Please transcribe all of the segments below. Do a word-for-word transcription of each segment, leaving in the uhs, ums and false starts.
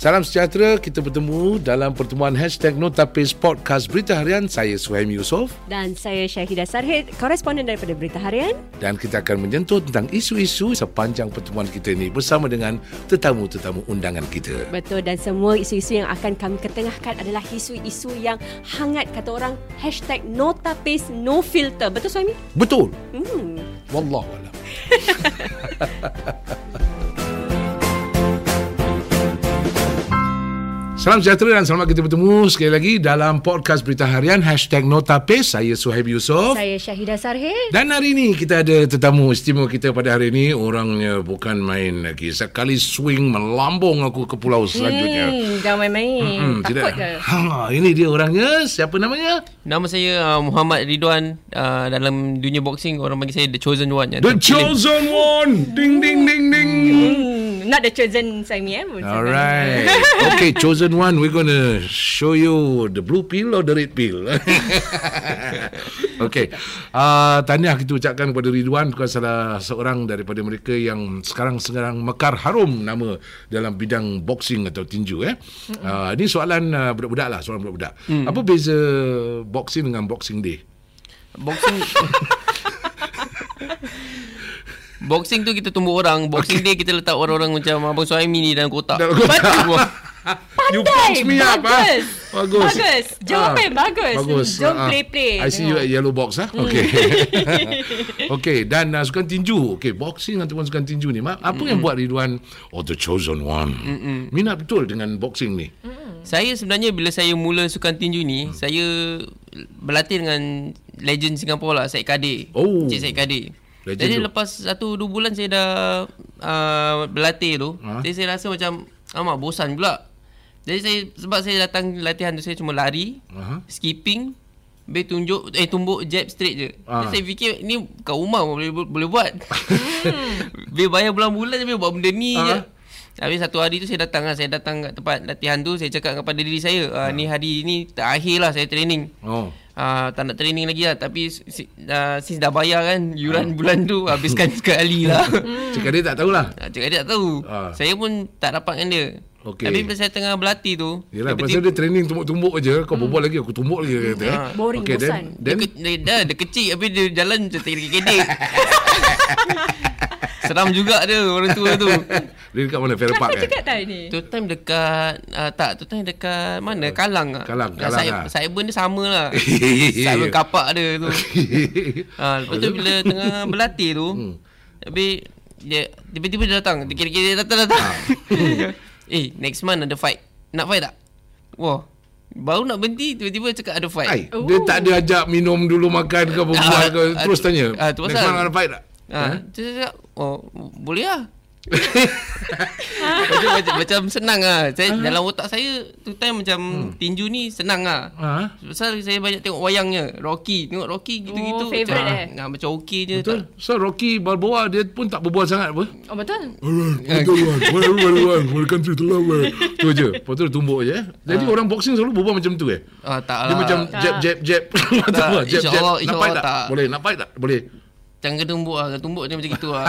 Salam sejahtera, kita bertemu dalam pertemuan hashtag Notapest Podcast Berita Harian. Saya Suhaimi Yusof. Dan saya Syahidah Sarhed, koresponden daripada Berita Harian. Dan kita akan menyentuh tentang isu-isu sepanjang pertemuan kita ini bersama dengan tetamu-tetamu undangan kita. Betul, dan semua isu-isu yang akan kami ketengahkan adalah isu-isu yang hangat, kata orang, hashtag Notapest No Filter. Betul Suhaimi? Betul. Hmm. Wallahualam. Salam sejahtera dan selamat kita bertemu sekali lagi dalam podcast Berita Harian hashtag Nota Pes. Saya Suhaimi Yusof. Saya Syahidah Sarhed. Dan hari ini kita ada tetamu istimewa kita pada hari ini. Orangnya bukan main lagi. Sekali swing melambung aku ke pulau selanjutnya. Hmm, jangan main-main. Mm-mm, Takut tidak. ke? Ha, ini dia orangnya. Siapa namanya? Nama saya uh, Muhammad Ridwan. Uh, dalam dunia boxing orang panggil saya The Chosen One. The Chosen One. Ding, ding, ding, ding. Hmm. Not the chosen Saimi, eh? Alright. Okay, chosen one, we're gonna show you the blue pill or the red pill. Okay. Uh, tahniah kita ucapkan kepada Ridwan, bukan salah seorang daripada mereka yang sekarang-sekarang mekar harum nama dalam bidang boxing atau tinju. Eh? Uh, ini soalan uh, budak-budak lah, soalan budak-budak. Mm. Apa beza boxing dengan boxing day? Boxing... Boxing tu kita tumbuk orang. Boxing okay. Dia kita letak orang-orang macam Abang Suhaimi ni dalam kotak. Dalam kotak. You punch me up, bagus. Ha? Bagus. Bagus. Jawapan ah, bagus. bagus. Don't ah, play-play. I see you at yellow box. Ha? Okay. Okay. Dan uh, sukan tinju. Okay. Boxing ataupun sukan tinju ni. Apa mm-hmm. yang buat Ridwan or the chosen one? Mm-hmm. Minat betul dengan boxing ni. Mm-hmm. Saya sebenarnya bila saya mula sukan tinju ni, mm. saya berlatih dengan legend Singapura lah, Syed Kadir. Oh. Encik Syed Kadir. Legend. Jadi tu, lepas satu dua bulan saya dah uh, berlatih tu, ha? Jadi saya rasa macam amat bosan pula. Jadi saya, sebab saya datang latihan tu saya cuma lari, ha? Skipping, habis tunjuk, eh tumbuk jab straight je, ha. Jadi saya fikir ni kat rumah boleh, boleh buat. Habis bayar bulan-bulan je, buat benda ni, ha? Je. Habis satu hari tu saya datang lah. Saya datang kat tempat latihan tu. Saya cakap kepada diri saya, uh, ni hari ni terakhir lah saya training. Oh. uh, Tak nak training lagi lah. Tapi uh, sis dah bayar kan yuran uh. bulan tu. Habiskan sekali lah. Cik Kadir tak tahulah. Cik Kadir tak tahu, uh. saya pun tak rapat dengan dia. Okay. Tapi bila saya tengah berlatih tu, yelah, pasal dia training tumbuk-tumbuk je. Kau hmm. berbual lagi, aku tumbuk lagi, hmm. kata, ha. Boring, okay, bosan then, then? Dia, dia, dia kecil. Habis dia jalan macam terkedek. Seram juga dia, orang tua tu. Dia dekat mana? Fair Park, eh? Kenapa tak ni? Tu time dekat uh, tak, tu time dekat mana? Kallang lah. Kalang, Kalang saya, lah. Cyber dia sama lah. Cyber kapak dia tu. ha, Lepas tu bila tengah berlatih tu, habis dia tiba-tiba dia datang. Kira-kira dia datang-datang. Eh, next month ada fight. Nak fight tak? Wah, baru nak berhenti tiba-tiba cakap ada fight. Ay, oh. Dia tak ada ajak minum dulu, makan ke, berbual ke, terus tanya, ah, next month ada fight tak? Ha, ha? Dia cakap, oh, boleh lah. macam, macam, macam senang lah saya, ha? Dalam otak saya tu time macam hmm. tinju ni senang lah, ha? Sebab saya banyak tengok wayangnya Rocky. Tengok Rocky gitu-gitu, oh, macam, eh. nah, macam okey je. Betul tak? So Rocky Balboa dia pun tak berbual sangat apa. Oh betul. Alright, alright, welcome to the love. Tu je. Lepas tu tumbuk je. Jadi ha. orang boxing selalu berbual macam tu, eh? Ha, tak lah. Dia macam jab jab jab. InsyaAllah. Nak fight tak? Boleh. Nak fight tak? Boleh. Jangan kena tumbuk lah. Tumbuk dia macam gitu lah.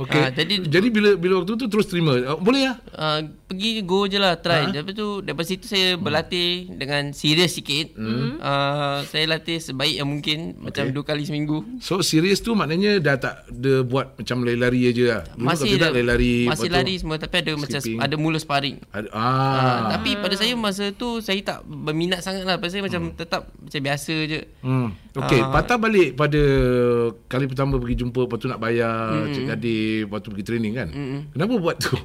Okay. Ha, jadi, jadi bila bila waktu tu terus terima. Boleh lah? Uh, pergi go je lah. Try. Ha? Lepas tu, daripada situ saya berlatih hmm. dengan serius sikit. Hmm. Uh, saya latih sebaik yang mungkin. Macam okay. dua kali seminggu. So serius tu maknanya dah tak dia buat macam lari-lari je lah. Dulu masih tak lari-lari. Masih lari semua. Tapi ada skipping. Macam ada mula sparring. Ada, ah. uh, tapi pada saya masa tu saya tak berminat sangat lah. Pada saya macam hmm. tetap macam biasa je. Hmm. Okay. Uh, patah balik pada kali pertama pergi jumpa. Lepas tu nak bayar. Mm-hmm. Cik Kadir waktu pergi training kan. Mm-hmm. Kenapa buat tu?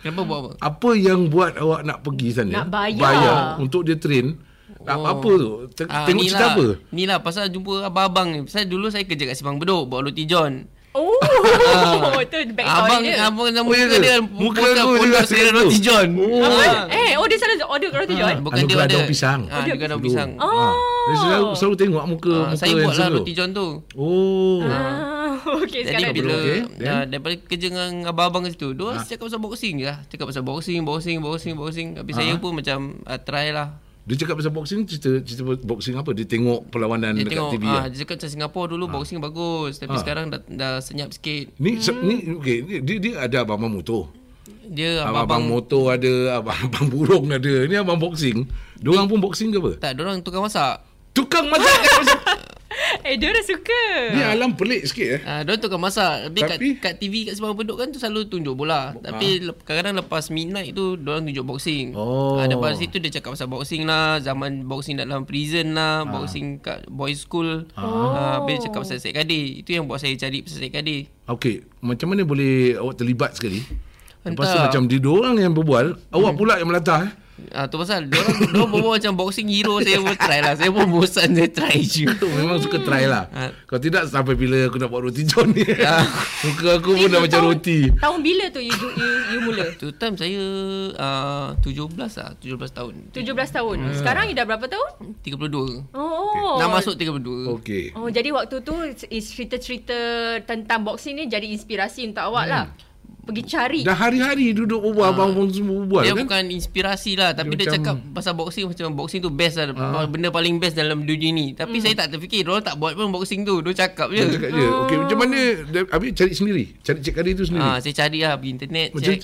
Kenapa buat apa? Apa yang buat awak nak pergi sana? Nak bayar. Bayar untuk dia train. Oh. Apa tu? T- ah, tengok cerita apa? Ni lah pasal jumpa abang-abang ni. Pasal dulu saya kerja kat Sibang Bedok. Buat roti john. Oh. Ah. Itu backstory dia. Abang nama muka dia. Muka aku juga saya roti john. Eh, oh dia salah order roti john? Bukan dia ada. Pisang. Dia ada daun pisang. Saya selalu tengok muka. Saya buatlah roti john tu. Oh. Okay, jadi bila okay, uh, daripada kerja dengan abang-abang kat situ, dia ha. cakap pasal boxing je lah. Cakap pasal boxing, boxing, boxing, boxing. Tapi ha. saya pun macam uh, try lah. Dia cakap pasal boxing, cerita, cerita boxing apa? Dia tengok perlawanan dia dekat tengok, T V ah, lah. Dia cakap macam Singapura dulu ha. boxing bagus. Tapi ha. sekarang dah, dah senyap sikit. Ni, hmm. se, ni okay, dia, dia ada abang-abang motor. dia abang-abang motor ada, abang-abang burung ada. Ni abang boxing. Diorang pun boxing ke apa? Tak, diorang tukang masak. Tukang masak kan masak. Eh, diorang suka. Ni alam pelik sikit eh. Ah, diorang tukang masak. Tapi, tapi kat, kat T V kat Sibang Bedok kan tu selalu tunjuk bola. Bo- tapi ha. kadang-kadang lepas midnight tu diorang tunjuk boxing. Oh. Ah, lepas situ dia cakap pasal boxing lah, zaman boxing dalam prison lah, ha. boxing kat boys school. Ha. Oh. Ah, habis cakap pasal Syed Kadir. Itu yang buat saya cari pasal Syed Kadir. Okey, macam mana boleh awak terlibat sekali? Lepas tu macam dia dorang yang berbual, awak pula yang melatah. Ah, tu pasal dorang dorang berbual macam boxing hero. Saya pun try lah. Saya pun bosan, saya try je. Memang suka try lah. Ha. Kalau tidak, sampai bila aku nak buat roti john ni. Ha. Muka aku pun dah macam roti. Tahun bila tu you, you, you, you mula? Tu time saya uh, tujuh belas lah. tujuh belas tahun. tujuh belas tahun. Hmm. Sekarang you dah berapa tahun? tiga puluh dua. Oh. Nak masuk tiga puluh dua. Okey. Oh, jadi waktu tu cerita-cerita tentang boxing ni jadi inspirasi untuk awak hmm. lah. Pergi cari. Dah hari-hari duduk berbual, abang-abang semua berbual dia kan? Dia bukan inspirasi lah. Tapi dia, dia cakap pasal boxing, macam boxing tu best lah. Aa. Benda paling best dalam dunia ni. Tapi mm. saya tak terfikir. Diorang tak buat pun boxing tu. Diorang cakap je. Dia cakap je. Okey, macam mana? Habis cari sendiri? Cari Cik Kari tu sendiri? Aa, saya cari lah. Pergi internet. Macam cari.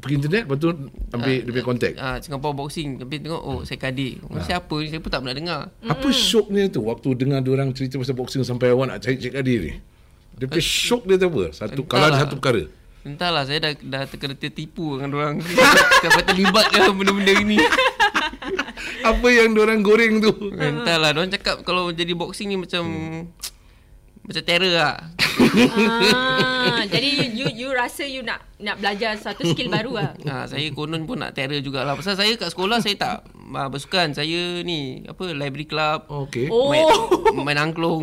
Pergi internet, lepas tu ambil dia punya kontak. Ah, Singapore boxing, tapi tengok oh saya Kadir. Oh, ha. Siapa ni? Saya pun tak pernah dengar. Apa syoknya tu waktu dengar diorang cerita pasal boxing sampai awak nak cari Cik Kadir ni? Dia punya syok dia tak apa. Satu, kalau ada satu perkara. Entahlah, saya dah, dah terkena tertipu dengan orang. Sampai terlibat dengan benda-benda ini. Apa yang diorang goreng tu? Entahlah, diorang cakap kalau jadi boxing ni macam... Hmm. Macam terror lah. Ah, jadi you, you you rasa you nak nak belajar satu skill baru lah. Ah, saya konon pun nak terror jugalah. Pasal saya kat sekolah saya tak ah, bersukan. Saya ni apa library club. Okey. Oh. Main, main angklung.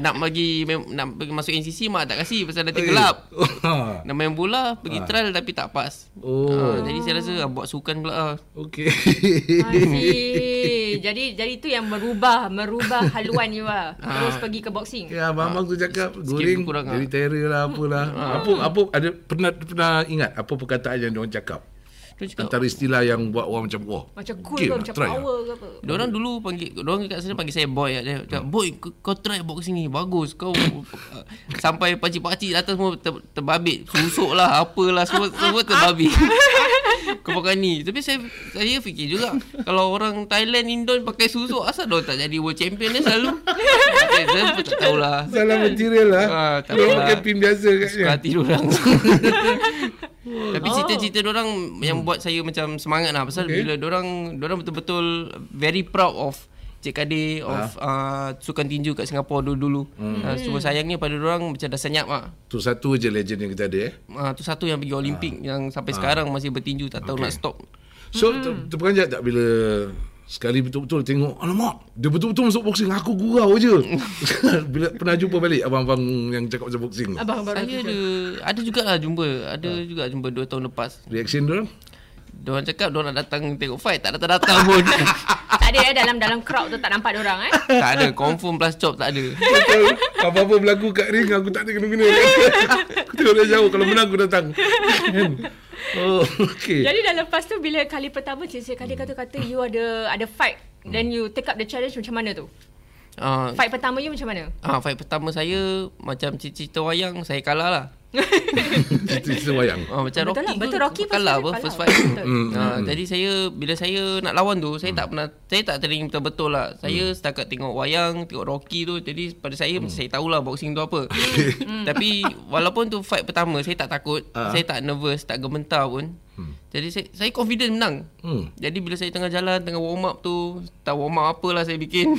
Nak bagi nak masuk N C C mak tak kasih pasal dah tergelap. Nak main bola pergi trial tapi tak pas. Oh. Ah, jadi saya rasa ah, buat sukan pula. Okey. Jadi jadi itu yang merubah merubah haluan you lah. Terus pergi ke box. Ya, abang-abang ha, tu cakap goreng jadi terror lah apalah. Ha. Apa apa ada pernah pernah ingat apa perkataan yang diorang cakap? Cakap antara istilah yang buat orang macam wah. Macam cool ke macam power ke apa. Diorang dulu panggil diorang kat sana panggil saya boy. Dia cakap, "Boy, kau try boxing ni. Bagus kau." Sampai pakcik-pakcik atas semua ter, terbabit, susuk lah, apalah semua semua terbabit. Kau pakai ni. Tapi saya saya fikir juga kalau orang Thailand, Indon pakai susuk, asal diorang tak jadi world champion ni selalu. Saya tak tahulah. Salah material lah. Ha, tak tahulah. Pakai pin biasa katnya. Hati diorang. Tapi cerita-cerita diorang yang buat saya macam semangat lah. Pasal okay. bila diorang diorang betul-betul very proud of Cik Kadir, of ha. uh, sukan tinju kat Singapura dulu-dulu. Hmm. Uh, Cuma sayangnya pada diorang macam dah senyap lah. Tu satu je legend yang kita ada eh. Uh, tu satu yang pergi Olimpik ha. yang sampai ha. sekarang masih bertinju, tak tahu okay. nak stop. So hmm. terperanjat tak bila sekali betul-betul tengok, alamak, dia betul-betul masuk boxing, aku gurau je. Bila pernah jumpa balik abang-abang yang cakap macam boxing tu? Abang-abang saya ada, ada jugalah jumpa. Ada ha. juga jumpa dua tahun lepas. Reaction diorang? Diorang cakap diorang nak datang tengok fight, tak datang-datang pun. Tak ada eh, dalam dalam crowd tu tak nampak diorang eh? Tak ada, confirm plus chop tak ada. Betul, apa-apa berlaku kat ring aku tak ada kena-kena. Aku tengok dari jauh, kalau menang aku datang. Oh, okay. Jadi dah lepas tu bila kali pertama Cik Syed Kadir kata-kata you ada ada fight, hmm. then you take up the challenge, macam mana tu? Uh, fight pertama you macam mana? Ah, uh, fight pertama saya macam cerita wayang, saya kalah lah. Cerita wayang. Ah, uh, macam betul Rocky. Lah. Betul Rocky pun kalah apa first fight. Ah, jadi saya bila saya nak lawan tu, saya tak pernah saya tak training betul-betul lah. Saya hmm. setakat tengok wayang, tengok Rocky tu. Jadi pada saya hmm. saya tahulah boxing tu apa. Tapi walaupun tu fight pertama, saya tak takut, uh. saya tak nervous, tak gementar pun. Hmm. Jadi saya, saya confident menang. Hmm. Jadi bila saya tengah jalan, tengah warm up tu, tak warm up apalah saya bikin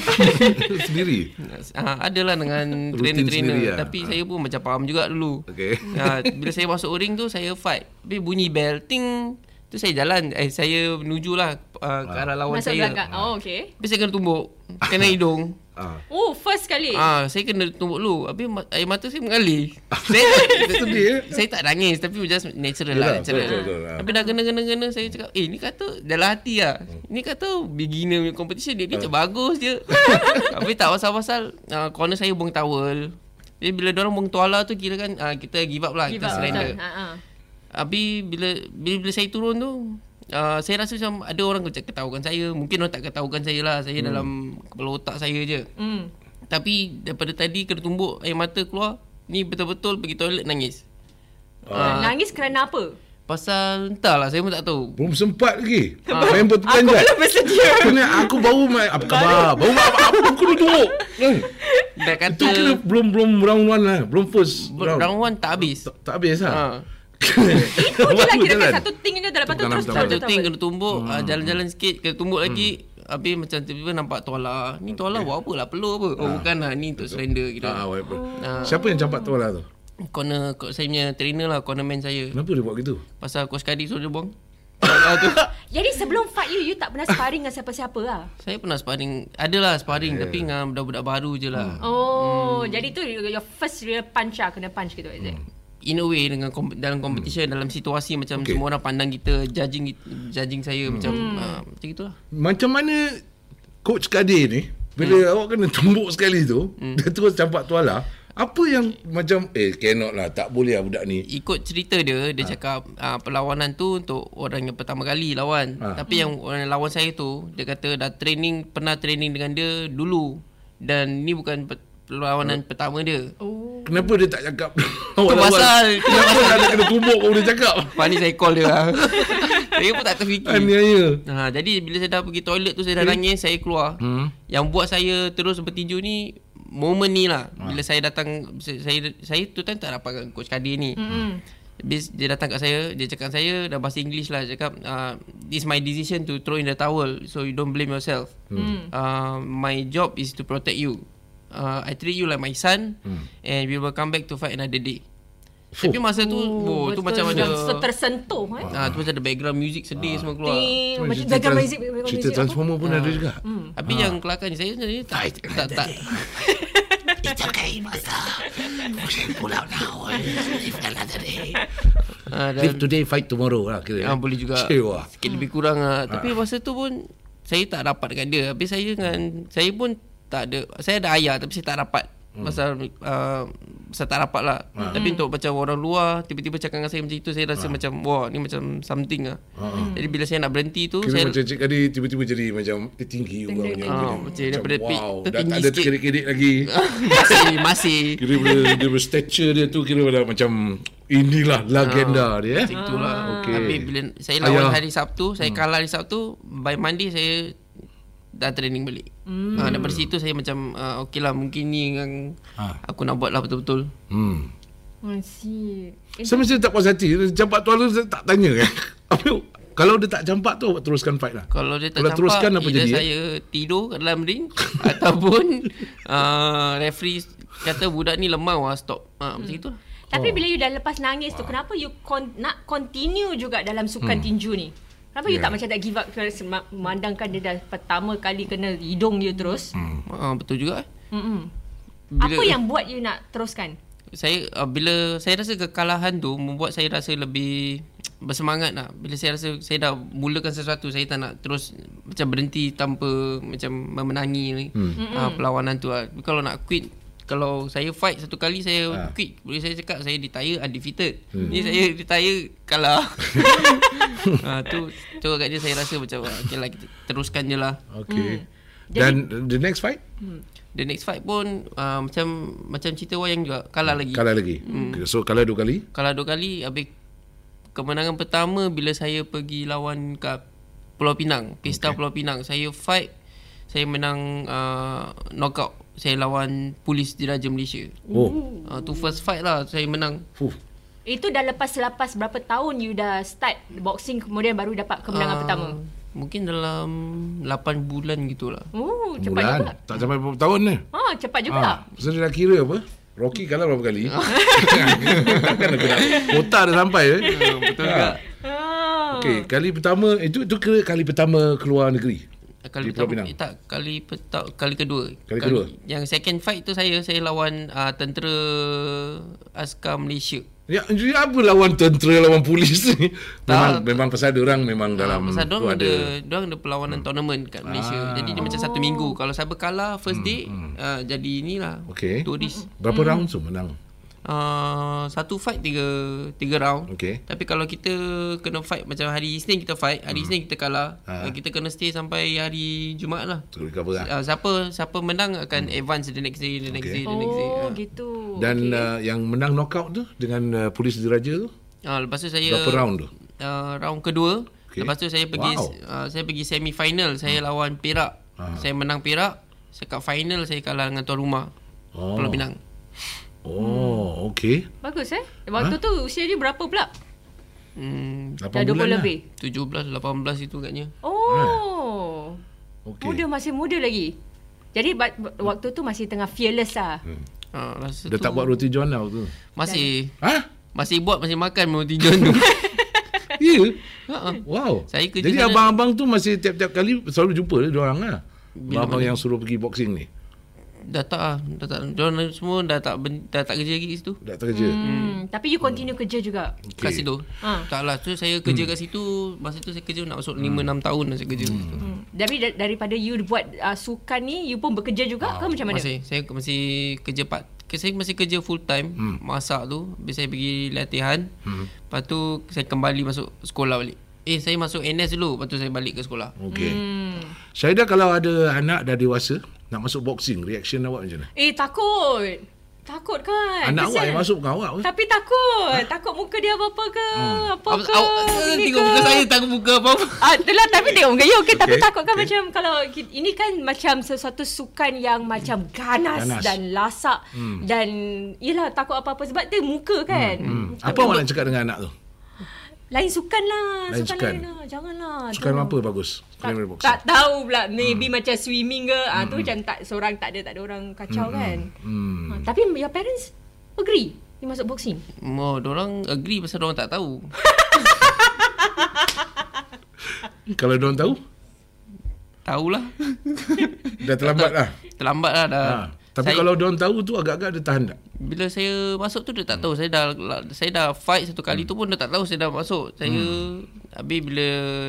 sendiri. Ha, adalah dengan trainer-trainer. Lah. Tapi ha. saya pun macam faham juga dulu. Okay. Ha, bila saya masuk ring tu, saya fight. Tapi bunyi bell, ting. Tu saya jalan, eh saya menujulah uh, ke arah lawan masuk saya. Masuk belakang. Oh, okey. Tapi saya kena tumbuk, kena hidung. Ah. Oh, first kali. Ah, saya kena tumbuk dulu. Habis air mata saya mengalir. Saya sedih. Saya tak nangis tapi just natural lah, natural. Betul, betul, betul. Habis dah kena-kena-kena saya cakap, "Eh, ni kata dalam hati lah. Ni kata beginner punya competition dia ni macam bagus je." Habis tak pasal-pasal uh, corner saya buang towel. Jadi bila diorang buang tuala tu kira kan uh, kita give up lah, give kita up, surrender. Ha ah. Habis bila, bila bila saya turun tu Uh, saya rasa macam ada orang ketahukan saya. Mungkin orang tak ketahukan saya lah. Saya hmm. dalam kepala otak saya je. hmm. Tapi daripada tadi kena tumbuk, air mata keluar. Ni betul-betul pergi toilet nangis. Uh, nangis kerana apa? Pasal entahlah, saya pun tak tahu. Belum sempat lagi. Ha. Member tu kan. Aku belum bersedia. Kena aku baru main apa khabar? Baru apa aku duduk. Dah kata tu kira belum belum round one lah. Belum first round. Round one tak habis. Tak, tak habis lah. Ha. Itu je lah kira-kira satu ting je dah. Lepas tu terus satu ting kena tumbuk. Jalan-jalan sikit kena tumbuk lagi. Habis macam tiba-tiba nampak tuala. Ni tuala buat apa lah? Peluh apa? Oh bukan lah. Ni untuk surrender kira. Siapa yang campak tuala tu? Corner, saya punya trainer lah, corner man saya. Kenapa dia buat gitu? Pasal coach Kadir suruh dia buang. Jadi sebelum fight you, you tak pernah sparring dengan siapa-siapa lah? Saya pernah sparring, adalah sparring yeah. Tapi dengan budak-budak baru je lah. Oh, hmm. Jadi tu your first real punch lah, kena punch gitu, is it? Hmm. In a way, dengan kom- dalam competition, hmm. dalam situasi macam okay. Semua orang pandang kita, judging judging saya hmm. macam hmm. Uh, macam gitulah. Macam mana coach Kadir ni, bila hmm. awak kena tumbuk sekali tu, hmm. dia terus campak tuala. Apa yang macam eh cannot lah, tak boleh lah budak ni. Ikut cerita dia, dia ha. cakap uh, perlawanan tu untuk orang yang pertama kali lawan ha. Tapi hmm. yang orang yang lawan saya tu, dia kata dah training, pernah training dengan dia dulu. Dan ni bukan perlawanan hmm. pertama dia. Oh. Kenapa dia tak cakap? Itu pasal kenapa dia kena tumbuk kalau dia cakap? Panik saya call dia lah. Saya pun tak terfikir. Ha, jadi bila saya dah pergi toilet tu, saya dah nangis, saya keluar. Hmm. Yang buat saya terus bertinju ni momen ni lah. Bila saya datang, Saya saya tu kan tak rapat dengan coach Kadir ni. mm. Habis dia datang kat saya, dia cakap saya dalam bahasa English lah, dia cakap uh, this my decision to throw in the towel, so you don't blame yourself. mm. uh, My job is to protect you. uh, I treat you like my son. mm. And we will come back to fight another day. Fuh. Tapi masa tu, oh, tu macam ada tersentuh eh? Ah, tu macam ada background music sedih ah. semua keluar. Macam background music, background cerita music Transformer apa? Pun ah. ada juga. Hmm. Tapi ah. yang kelakar ni saya sebenarnya tak tak tak. It's okay, master. Boleh pulang now. Live another day. Live today, fight tomorrow lah kira. Ah, boleh juga. Sikit lebih kurang lah. Tapi masa tu pun saya tak rapat dengan dia. Habis saya dengan saya pun tak ada. Saya ada ayah tapi saya tak rapat. Pasal uh, saya tak rapat lah. ha. Tapi hmm. untuk macam orang luar tiba-tiba cakap dengan saya macam itu, saya rasa ha. macam wah, ni macam something lah. ha. Hmm. Jadi bila saya nak berhenti tu, kira saya macam Cik Kadir tiba-tiba jadi macam tinggi juga. ha. Macam, macam wow, dah tak ada terkedik-kedik lagi. Masih Masih kira bila stature dia tu kira macam inilah legenda ha. dia. Macam itulah. ha. okay. Tapi bila saya lawan Ayah. hari Sabtu, saya hmm. kalah hari Sabtu. By Monday saya dah training balik. hmm. ha, Daripada situ saya macam uh, okey lah, mungkin ni yang ha. aku nak buat lah betul-betul. hmm. Masih saya macam tak puas hati. Campak tuala saya tak tanya kan. Kalau dia tak campak tu, teruskan fight lah. Kalau dia tak Kalau campak, teruskan apa jadi saya eh? tidur kat dalam ring. Ataupun uh, referee kata budak ni lemah, wah stop. ha, Macam hmm. itulah. Tapi oh. bila you dah lepas nangis tu, kenapa you con- nak continue juga dalam sukan hmm. tinju ni? Kenapa yeah. you tak macam tak give up? Memandangkan dia dah pertama kali kena hidung you terus. hmm. uh, Betul juga. bila, Apa yang buat you nak teruskan? Saya uh, bila saya rasa kekalahan tu membuat saya rasa lebih bersemangat lah. Bila saya rasa saya dah mulakan sesuatu, saya tak nak terus macam berhenti tanpa macam memenangi hmm. uh, perlawanan tu lah. Kalau nak quit, kalau saya fight satu kali saya ha. quit. Boleh saya cakap saya retire undefeated. hmm. Ni saya retire kalah. ha, tu tu kat dia saya rasa macam okay lah, kita teruskan je lah. okay. hmm. Dan Jadi, the next fight? Hmm. The next fight pun uh, macam macam cerita wayang juga, kalah lagi. Kalah lagi. hmm. okay. So kalah dua kali? Kalah dua kali. Habis kemenangan pertama bila saya pergi lawan kat Pulau Pinang, Pesta okay. Pulau Pinang. Saya fight, saya menang uh, knockout. Saya lawan polis diraja Malaysia. Oh. Uh, tu first fight lah, saya menang. Fuh. Itu dah lepas-lepas berapa tahun you dah start boxing kemudian baru dapat kemenangan uh, pertama? Mungkin dalam lapan bulan gitulah. Oh, cepat bulan. juga. Tak sampai berapa tahun ni. Ha, cepat juga. Ha, pasal dia dah kira apa? Rocky kalah berapa kali? Takkan aku nak kota dah sampai eh. Uh, betul ha. juga. Okey, kali pertama itu itu kira kali pertama keluar negeri. Kali pertama, eh, tak, kali peta, kali kedua. Kali, kali kedua. Yang second fight tu saya saya lawan uh, tentera askar Malaysia. Ya, jadi apa lawan tentera lawan polis ni? Memang tak, memang pasal dia orang memang dalam uh, pasal dorang ada dorang ada perlawanan hmm. tournament kat Malaysia. Ah. Jadi dia macam satu minggu. Kalau siapa kalah first day hmm. uh, jadi inilah. Okay. Turis. Berapa hmm. round tu menang? uh, satu fight tiga, tiga round. Okay. Tapi kalau kita kena fight macam hari Isnin kita fight, hari hmm. Isnin kita kalah, ha. kita kena stay sampai hari Jumaat lah. So, uh, siapa siapa menang akan hmm. advance the next day, the next okay. day, the next day. Oh, uh. gitu. Dan okay. uh, yang menang knockout tu dengan uh, polis diraja tu. Uh, lepas tu saya berapa round tu? Uh, round kedua. Okay. Lepas tu saya pergi wow. uh, saya pergi semi final, saya hmm. lawan Perak. Ha. Saya menang Perak. Sekat final saya kalah dengan tuan rumah oh. Pulau Pinang. Oh, okey. Bagus eh. Waktu ha? tu usia dia berapa pula? Hmm, dah dua puluh lah. lebih. tujuh belas, lapan belas itu katnya. Oh. Okay. Muda, masih muda lagi. Jadi waktu tu masih tengah fearless lah. Hmm. Ha, rasa dia tu tak buat roti john lah waktu tu. Masih. Ha? Masih buat, masih makan roti john tu. Ya. Ha. Wow. Saya kerja. Jadi abang-abang tu masih tiap-tiap kali selalu jumpa dia orang lah. Abang-abang yang suruh pergi boxing ni. Dah tak ah, dah tak. Diorang semua dah tak ben, dah tak kerja lagi kat situ. Dah tak kerja. Hmm. Hmm. Tapi you continue hmm. kerja juga. Okay. Kat situ. Ha. Taklah tu saya kerja hmm. kat situ, masa tu saya kerja nak masuk lima enam hmm. tahun saya kerja hmm. kat situ. Hmm. Tapi daripada you buat uh, sukan ni, you pun bekerja juga ha. ke macam mana? Masih, saya masih kerja part. Saya masih kerja full time hmm. masak tu, habis saya pergi latihan. Hmm. Lepas tu saya kembali masuk sekolah balik. Eh, saya masuk N S dulu, lepas tu saya balik ke sekolah. Okey. Hmm. Syahidah, kalau ada anak dah dewasa nak masuk boxing, reaction awak macam mana? Eh, takut. Takut kan? Anak awak yang masuk bukan awak. Tapi takut. Ha? Takut muka dia apa-apa ke? Hmm. Apa ke? Tengok muka saya, takut muka apa-apa. Ah, itulah, tapi tengok muka you. Okay, okay. Tapi takut kan okay. macam kalau ini kan macam sesuatu sukan yang macam ganas, ganas. dan lasak. Hmm. Dan yelah, takut apa-apa sebab dia muka kan. Hmm. Hmm. Apa awak nak cakap dengan anak tu? Lain sukan lah. Lain sukan, sukan. lain lah. Janganlah. Sukan tu. Apa bagus? Tak, tak tahu pula. Maybe hmm. macam swimming ke. Ah, hmm. Tu macam tak, seorang tak ada, tak ada orang kacau hmm. kan. Hmm. Ha, tapi your parents agree you masuk boxing? Oh, diorang agree pasal diorang tak tahu. Kalau diorang tahu? Tahulah. Dah terlambat dah. Terlambat lah dah. Ha. Tapi saya, kalau diorang tahu tu agak-agak dia tahan tak? Bila saya masuk tu dia tak tahu. Saya dah saya dah fight satu kali hmm. tu pun dia tak tahu saya dah masuk. Saya hmm. habis bila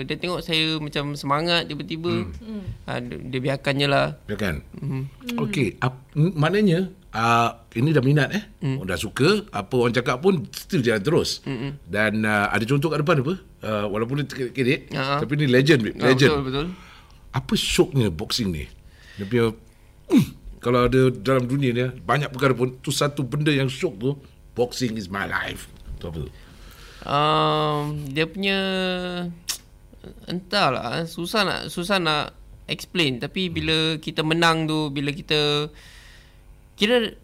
dia tengok saya macam semangat tiba-tiba hmm. ha, dia, dia biarkan je lah. Biarkan? Hmm. Okey. Maknanya uh, ini dah minat eh? Hmm. Oh, dah suka. Apa orang cakap pun still jalan terus. Hmm. Dan uh, ada contoh kat depan apa? Uh, walaupun dia kedek uh-huh. tapi ni legend. Babe. Legend. Uh, betul, betul. Apa syoknya boxing ni? Dia punya... Mm. Kalau ada dalam dunia ni banyak perkara pun, tu satu benda yang syok tu, boxing is my life. Tu apa tu? Um, dia punya entahlah, susah nak susah nak explain, tapi bila kita menang tu, bila kita kira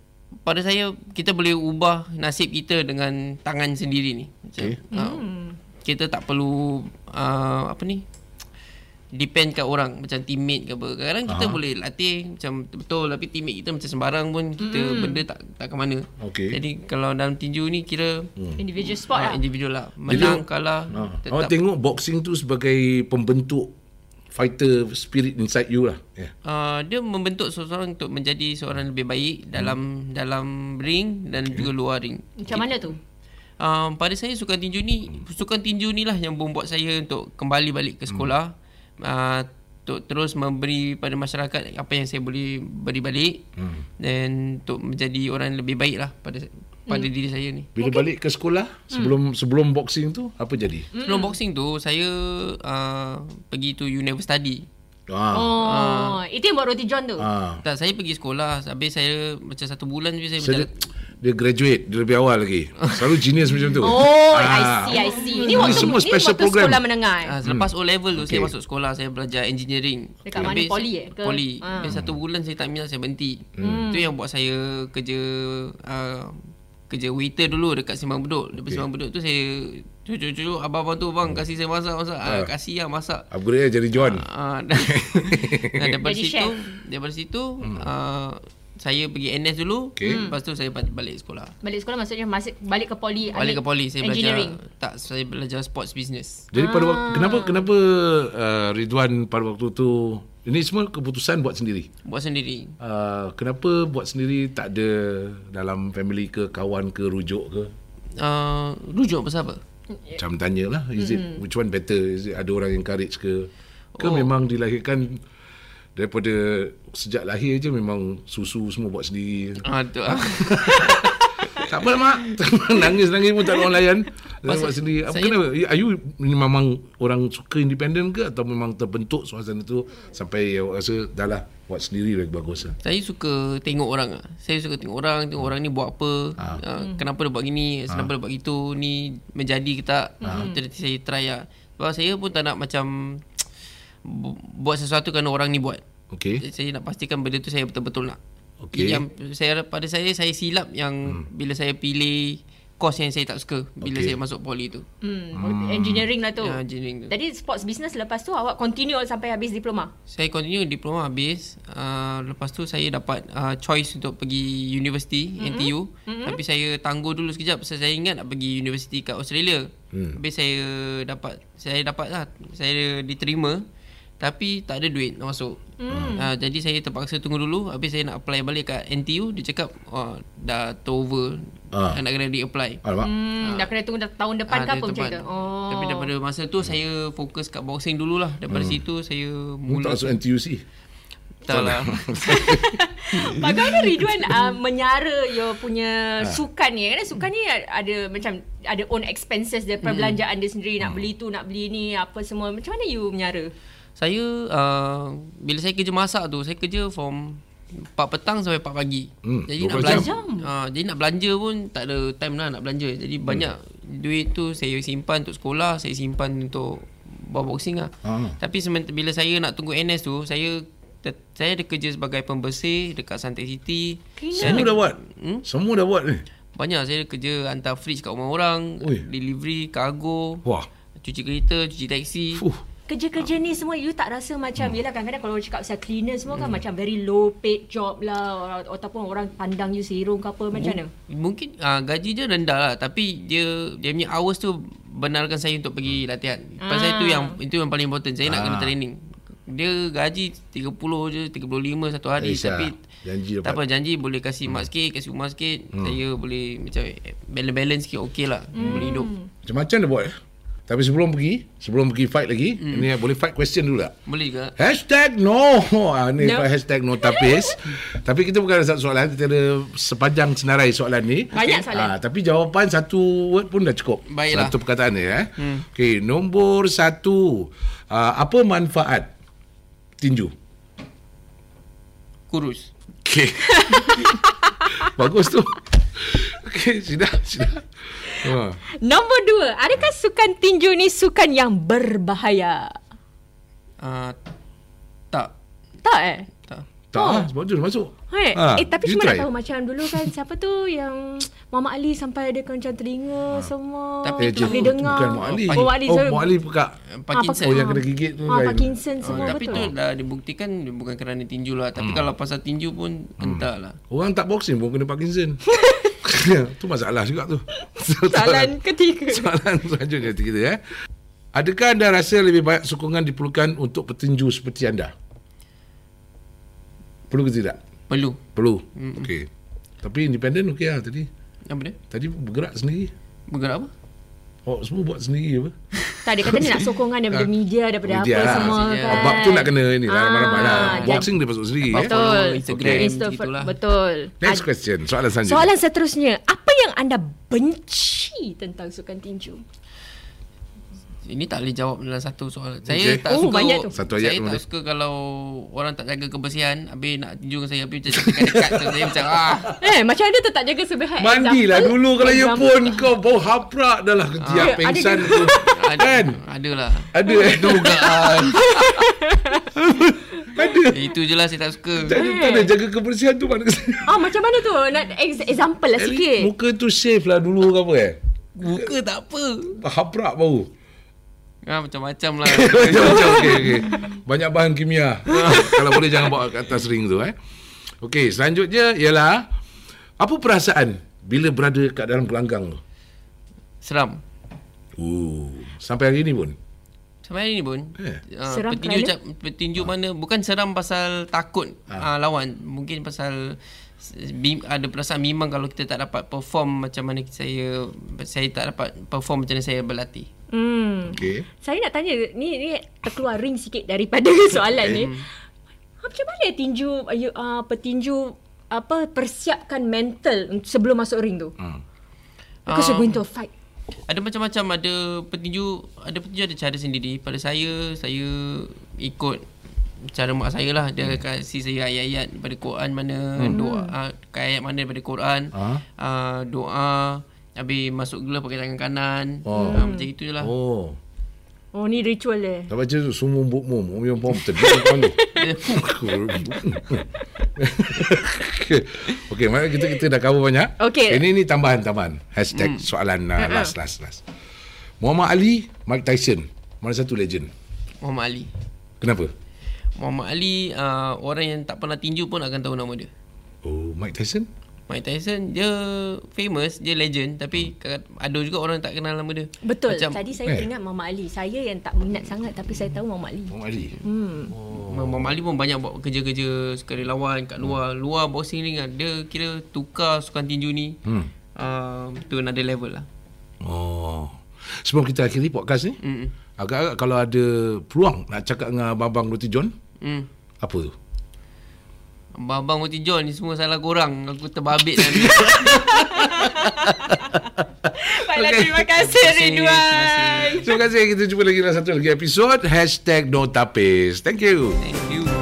pada saya kita boleh ubah nasib kita dengan tangan sendiri ni. Macam, okay. uh, kita tak perlu uh, apa ni? Depend kat orang macam teammate ke apa. Kadang-kadang kita Aha. boleh latih macam betul, tapi teammate kita macam sembarang pun kita mm. benda tak tak ke mana. Okay. Jadi kalau dalam tinju ni kira mm. individual sport ha, lah. Individual lah. Menang jadi, kalah. Ha. Awak tengok boxing tu sebagai pembentuk fighter spirit inside you lah. Yeah. Uh, dia membentuk seseorang untuk menjadi seorang lebih baik dalam mm. dalam ring dan okay. juga luar ring. Macam okay. mana tu? Uh, pada saya sukan tinju ni, sukan tinju ni lah yang membuat saya untuk kembali balik ke sekolah. Mm. Uh, untuk terus memberi pada masyarakat apa yang saya boleh beri balik hmm. dan untuk menjadi orang yang lebih baik lah pada pada hmm. diri saya ni. Bila okay. balik ke sekolah sebelum hmm. sebelum boxing tu apa jadi? Hmm. Sebelum boxing tu saya uh, pergi to university. Ah. Oh, ah. Itu yang buat roti john tu. Ah. Tak, saya pergi sekolah. Habis saya macam satu bulan je saya, saya berjalan. Dia graduate, dia lebih awal lagi. Selalu genius macam tu. Oh, ah. I see, I see. Ini waktu, semua ini special waktu program. Sekolah menengah. Eh? Ah, selepas O level tu okay. saya masuk sekolah, saya belajar engineering. Dekat mana, poli eh? Ke? Poli. Ah. Habis satu bulan saya tak minat, saya berhenti. Hmm. Itu yang buat saya kerja uh, kerja waiter dulu dekat Sibang Bedok. Lepas okay. Sibang Bedok tu saya cucuk-cucuk abang-abang tu, bang kasih saya masak-masak. Ha. Kasih lah masak. Upgrade jadi John. Ha, dan, dan daripada jadi situ, chef. Daripada situ, hmm. uh, saya pergi N S dulu. Okay. Lepas tu saya balik sekolah. Balik sekolah maksudnya masih balik ke poli. Balik ke poli saya belajar. Tak, saya belajar sports business. Jadi pada waktu, kenapa kenapa uh, Ridwan pada waktu tu, ini semua keputusan buat sendiri. Buat sendiri. Uh, kenapa buat sendiri, tak ada dalam family ke, kawan ke, rujuk ke? Uh, rujuk pasal apa? Macam tanyalah, is it mm-hmm. which one better, is it ada orang encourage ke ke oh. memang dilahirkan daripada sejak lahir je memang susu semua buat sendiri. Ah, tu ah. Tak apa mak. Nangis-nangis pun tak ada orang layan. Lawat sendiri. Apa kenapa? Are you memang orang suka independen ke, atau memang terbentuk suasana tu sampai awak rasa dah lah buat sendiri lagi bagus? Saya suka tengok orang. Saya suka tengok orang, tengok orang ni buat apa, ha. uh, kenapa dia buat gini, ha. kenapa dia buat gitu, ni menjadi ke tak. ha. Saya try lah. Sebab saya pun tak nak macam buat sesuatu kerana orang ni buat. Okay. Saya nak pastikan benda tu saya betul-betul nak. Okay. Yang saya, pada saya, saya silap yang hmm. bila saya pilih course yang saya tak suka bila okay. saya masuk poli tu. Hmm. Hmm. Engineering lah tu. Ya, engineering tu. Tadi sports business, lepas tu awak continue sampai habis diploma? Saya continue diploma habis. Uh, lepas tu saya dapat uh, choice untuk pergi universiti, mm-hmm. N T U. Mm-hmm. Tapi saya tangguh dulu sekejap sebab saya ingat nak pergi universiti kat Australia. Hmm. Habis saya dapat, saya dapat lah, saya diterima. Tapi tak ada duit nak masuk. hmm. ha, Jadi saya terpaksa tunggu dulu. Habis saya nak apply balik kat N T U. Dia cakap oh, dah turnover, ha. nak kena reapply. ha. Hmm, dah kena tunggu tahun depan ha, ke apa macam tu. oh. Tapi daripada masa tu saya fokus kat boxing dululah. Daripada hmm. situ saya mula. Tak masuk N T U C? Tak lah. Bagaimana Ridwan uh, menyara you punya ha. sukan ni? Kan sukan ni ada macam ada own expenses dia, perbelanjaan hmm. dia sendiri. Nak hmm. beli tu, nak beli ni, apa semua. Macam mana you menyara? Saya uh, bila saya kerja masak tu, saya kerja from empat petang sampai empat pagi. hmm, Jadi nak belanja uh, Jadi nak belanja pun tak ada time lah nak belanja. Jadi hmm. banyak duit tu saya simpan untuk sekolah, saya simpan untuk buat boxing lah. ah. Tapi bila saya nak tunggu N S tu, Saya saya ada kerja sebagai pembersih dekat Suntec City. Semua ada, dah buat? hmm? Semua dah buat ni? Banyak. Saya kerja hantar fridge kat rumah orang. Ui. Delivery, kargo. Wah. Cuci kereta, cuci taksi. Fuh. Kerja-kerja ni semua you tak rasa macam hmm. yelah kadang-kadang kalau orang cakap pasal cleaner semua kan hmm. macam very low paid job lah, ataupun orang pandang you serong ke apa. M- macam mana? Mungkin uh, gaji je rendah lah, tapi dia dia punya hours tu benarkan saya untuk pergi latihan. ah. Pasal itu yang itu yang paling important. Saya ah. nak kena training. Dia gaji tiga puluh je, tiga puluh lima satu hari. Aisyah. Tapi janji tak apa, janji boleh kasih hmm. mak sikit, kasih rumah sikit. hmm. Saya boleh macam balance-balance sikit, okey lah. hmm. Boleh hidup. Macam-macam dia buat. Tapi sebelum pergi, sebelum pergi fight lagi, mm. ini boleh fight question dulu tak? Boleh ke? Hashtag no. Ah, ni no. Hashtag Nota Pes. Tapi kita bukan ada satu soalan, kita ada sepanjang senarai soalan ni. Banyak soalan. Ah, tapi jawapan satu word pun dah cukup. Baiklah. Satu perkataan ni. Eh. Mm. Okay, nombor satu. Ah, apa manfaat tinju? Kurus. Okay. Bagus tu. Okay, sudah, sudah. Oh. Nombor dua, adakah sukan tinju ni sukan yang berbahaya? Uh, tak. Tak eh? Tak. Tak oh. lah, sebab tu masuk. Hey. Ha. Eh, tapi you cuma try. Nak tahu macam dulu kan, siapa tu yang Muhammad Ali sampai ada kancam telinga ha. semua. Tapi tak boleh dengar. Bukan Muhammad Ali. Oh, Ali, oh, so, Muhammad Ali pekak. Parkinson. Oh, yang kena gigit tu. Ha, Parkinson oh, semua. Tapi betul. Tu dah dibuktikan bukan kerana tinju lah. Tapi hmm. kalau pasal tinju pun, hmm. entah lah. Orang tak boxing pun kena Parkinson. Tu masalah juga tu. Soalan ketiga. Soalan selanjutnya kita eh. Adakah anda rasa lebih banyak sokongan diperlukan untuk petinju seperti anda? Perlu ke tidak? Perlu. Perlu. Mm-hmm. Okey. Tapi independen okey lah tadi. Apa dia? Tadi bergerak sendiri. Bergerak apa? Oh, semua buat sendiri apa? Tak, dia kata ni nak sokongan daripada media, daripada media apa lah. semua kan. Oh, bab tu nak kena ni lah, ramai-ramai lah. Boxing dia masuk sendiri. Betul. Eh? Instagram, okay. Instagram. Betul. Next Ad- question, soalan selanjutnya. Soalan seterusnya, apa yang anda benci tentang sukan tinju? Ini tak boleh jawab dalam satu soalan. Saya okay. tak oh, suka, o- satu saya tak suka kalau orang tak jaga kebersihan. Habis nak tinju dengan saya, habis macam dekat-dekat. Saya macam ah. Eh, macam ada tu tak jaga sebehat. Mandilah example, dulu kalau you pun kau bau haprak dah lah ketiak ah, pengsan tu. Kan? Ada lah. Ada eh. Dugaan. Ada. Itu je lah saya tak suka. Tak ada jaga kebersihan tu mana kesan. Ah, macam mana tu? Nak example lah sikit. Muka tu shave lah dulu ke apa eh? Muka tak apa. Haprak bau. Ah, macam-macam lah. Macam-macam. Okay, okay. Banyak bahan kimia. ah, Kalau boleh jangan bawa ke atas ring tu eh. Okay, selanjutnya ialah apa perasaan bila berada kat dalam gelanggang tu? Seram. Ooh. Sampai hari ni pun? Sampai hari ni pun eh. uh, Petinju, ucap, petinju ah. mana. Bukan seram pasal takut ah. uh, lawan. Mungkin pasal Bim, ada perasaan memang kalau kita tak dapat perform macam mana saya saya tak dapat perform macam mana saya berlatih. Hmm. Okay. Saya nak tanya ni, ni terkeluar ring sikit daripada soalan okay. ni. Macam mana tinju uh, petinju apa persiapkan mental sebelum masuk ring tu? Hmm. Because um, you're going to a fight. Ada macam-macam, ada petinju, ada petinju ada cara sendiri. Pada saya, saya ikut cara mak saya lah. Dia hmm. kasi saya ayat-ayat daripada Quran mana, hmm. doa ayat mana daripada Quran, huh? uh, doa, habis masuk gelas pakai tangan kanan. Oh. uh, Macam itu je lah. Oh. Oh, ni ritual dia. Tak baca tu semua mum, orang pom terdekat ni. Okey, mari kita kita dah cover banyak. Okay. Ini ni tambahan-tambahan. Hashtag mm. soalan uh, last last last. Muhammad Ali, Mike Tyson, mana satu legend? Muhammad Ali. Kenapa? Muhammad Ali, uh, orang yang tak pernah tinju pun akan tahu nama dia. Oh, Mike Tyson? Mike Tyson dia famous, dia legend, tapi hmm. ada juga orang tak kenal nama dia. Betul. Macam, tadi saya eh. ingat Muhammad Ali. Saya yang tak minat sangat tapi saya tahu Muhammad Ali. Muhammad Ali. Hmm. Oh. Muhammad Ali pun banyak buat kerja-kerja sukarelawan kat luar, hmm. luar boxing ring kan. Dia kira tukar sukan tinju ni. Hmm. Uh, to another level lah. Oh. Sebelum kita akhiri podcast ni, hmm. agak-agak kalau ada peluang nak cakap dengan abang-abang Roti John, hmm. apa tu? Abang-abang Roti John ni semua salah korang. Aku terbabit nanti. Baiklah, okay. Terima kasih Ridwan. Terima kasih. Kita jumpa lagi dalam satu lagi episod Hashtag Nota Pes. Thank you. Thank you.